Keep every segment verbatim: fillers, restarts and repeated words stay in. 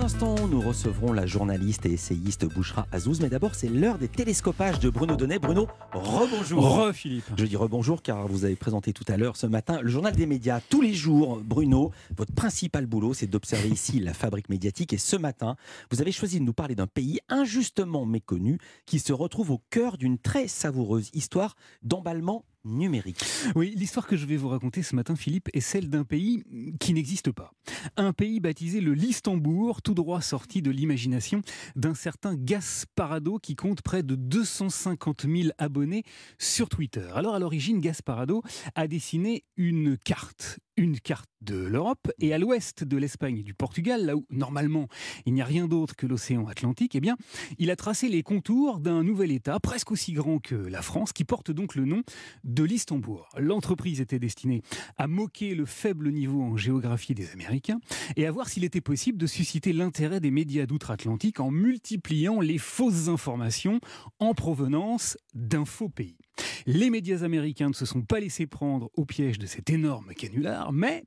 un instant, nous recevrons la journaliste et essayiste Bouchra Azouz. Mais d'abord, c'est l'heure des télescopages de Bruno Donnet. Bruno, rebonjour. Re, Philippe. Je dis rebonjour car vous avez présenté tout à l'heure, ce matin, le journal des médias. Tous les jours, Bruno, votre principal boulot, c'est d'observer ici la fabrique médiatique. Et ce matin, vous avez choisi de nous parler d'un pays injustement méconnu qui se retrouve au cœur d'une très savoureuse histoire d'emballement numérique. Oui, l'histoire que je vais vous raconter ce matin, Philippe, est celle d'un pays qui n'existe pas. Un pays baptisé le Listembourg, tout droit sorti de l'imagination d'un certain Gasparado qui compte près de deux cent cinquante mille abonnés sur Twitter. Alors à l'origine, Gasparado a dessiné une carte. Une carte de l'Europe, et à l'ouest de l'Espagne et du Portugal, là où normalement il n'y a rien d'autre que l'océan Atlantique, eh bien, il a tracé les contours d'un nouvel État presque aussi grand que la France, qui porte donc le nom de Listembourg. L'entreprise était destinée à moquer le faible niveau en géographie des Américains et à voir s'il était possible de susciter l'intérêt des médias d'outre-Atlantique en multipliant les fausses informations en provenance d'un faux pays. Les médias américains ne se sont pas laissés prendre au piège de cet énorme canular, mais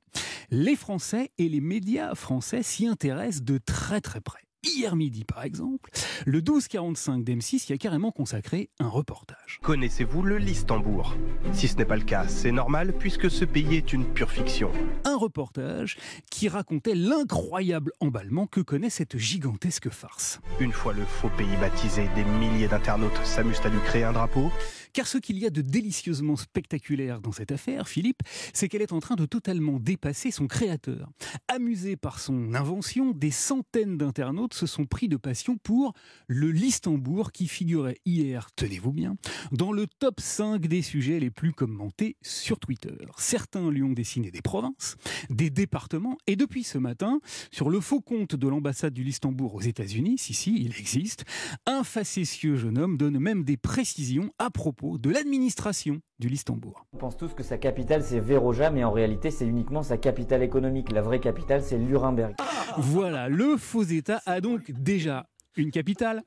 les Français et les médias français s'y intéressent de très très près. Hier midi, par exemple, le douze quarante-cinq d'M six y a carrément consacré un reportage. Connaissez-vous le Listembourg? Si ce n'est pas le cas, c'est normal puisque ce pays est une pure fiction. Un reportage qui racontait l'incroyable emballement que connaît cette gigantesque farce. Une fois le faux pays baptisé, des milliers d'internautes s'amusent à lui créer un drapeau. Car ce qu'il y a de délicieusement spectaculaire dans cette affaire, Philippe, c'est qu'elle est en train de totalement dépasser son créateur. Amusés par son invention, des centaines d'internautes se sont pris de passion pour le Listembourg qui figurait hier, tenez-vous bien, dans le top cinq des sujets les plus commentés sur Twitter. Certains lui ont dessiné des provinces, des départements, et depuis ce matin, sur le faux compte de l'ambassade du Listembourg aux États-Unis, si, si, il existe, un facétieux jeune homme donne même des précisions à propos de l'administration du Listembourg. On pense tous que sa capitale c'est Véroja, mais en réalité c'est uniquement sa capitale économique. La vraie capitale c'est Nuremberg. Voilà, le faux État a donc déjà une capitale,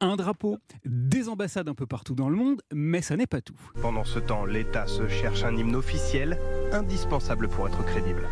un drapeau, des ambassades un peu partout dans le monde, mais ça n'est pas tout. Pendant ce temps, l'État se cherche un hymne officiel, indispensable pour être crédible.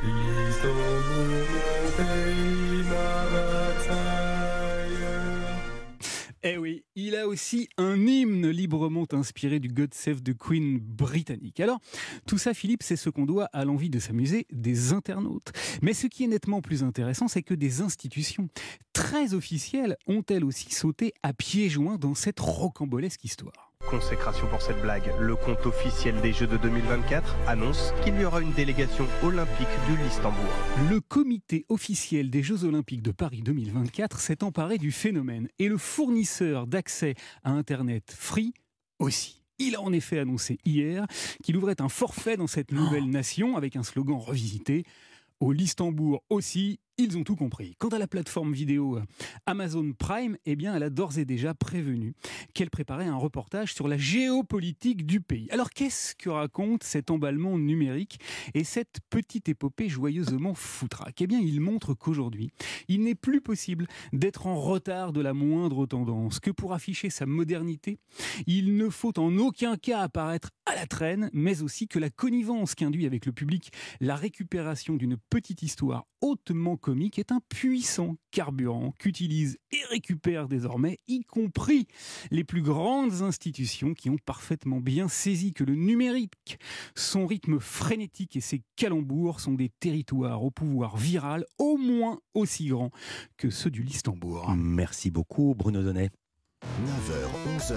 Eh oui, il a aussi un hymne librement inspiré du God Save the Queen britannique. Alors, tout ça, Philippe, c'est ce qu'on doit à l'envie de s'amuser des internautes. Mais ce qui est nettement plus intéressant, c'est que des institutions très officielles ont elles aussi sauté à pieds joints dans cette rocambolesque histoire. Consécration pour cette blague, le compte officiel des Jeux de deux mille vingt-quatre annonce qu'il y aura une délégation olympique du Listembourg. Le comité officiel des Jeux Olympiques de Paris deux mille vingt-quatre s'est emparé du phénomène et le fournisseur d'accès à Internet Free aussi. Il a en effet annoncé hier qu'il ouvrait un forfait dans cette nouvelle nation avec un slogan revisité. Au Listembourg aussi, ils ont tout compris. Quant à la plateforme vidéo Amazon Prime, eh bien, elle a d'ores et déjà prévenu qu'elle préparait un reportage sur la géopolitique du pays. Alors qu'est-ce que raconte cet emballement numérique et cette petite épopée joyeusement foutraque? Eh bien, il montre qu'aujourd'hui, il n'est plus possible d'être en retard de la moindre tendance, que pour afficher sa modernité, il ne faut en aucun cas apparaître à la traîne, mais aussi que la connivence qu'induit avec le public la récupération d'une petite histoire hautement comique est un puissant carburant qu'utilisent et récupèrent désormais, y compris les plus grandes institutions qui ont parfaitement bien saisi que le numérique, son rythme frénétique et ses calembours sont des territoires au pouvoir viral au moins aussi grands que ceux du Listembourg. Merci beaucoup Bruno Donnet. neuf heures, onze heures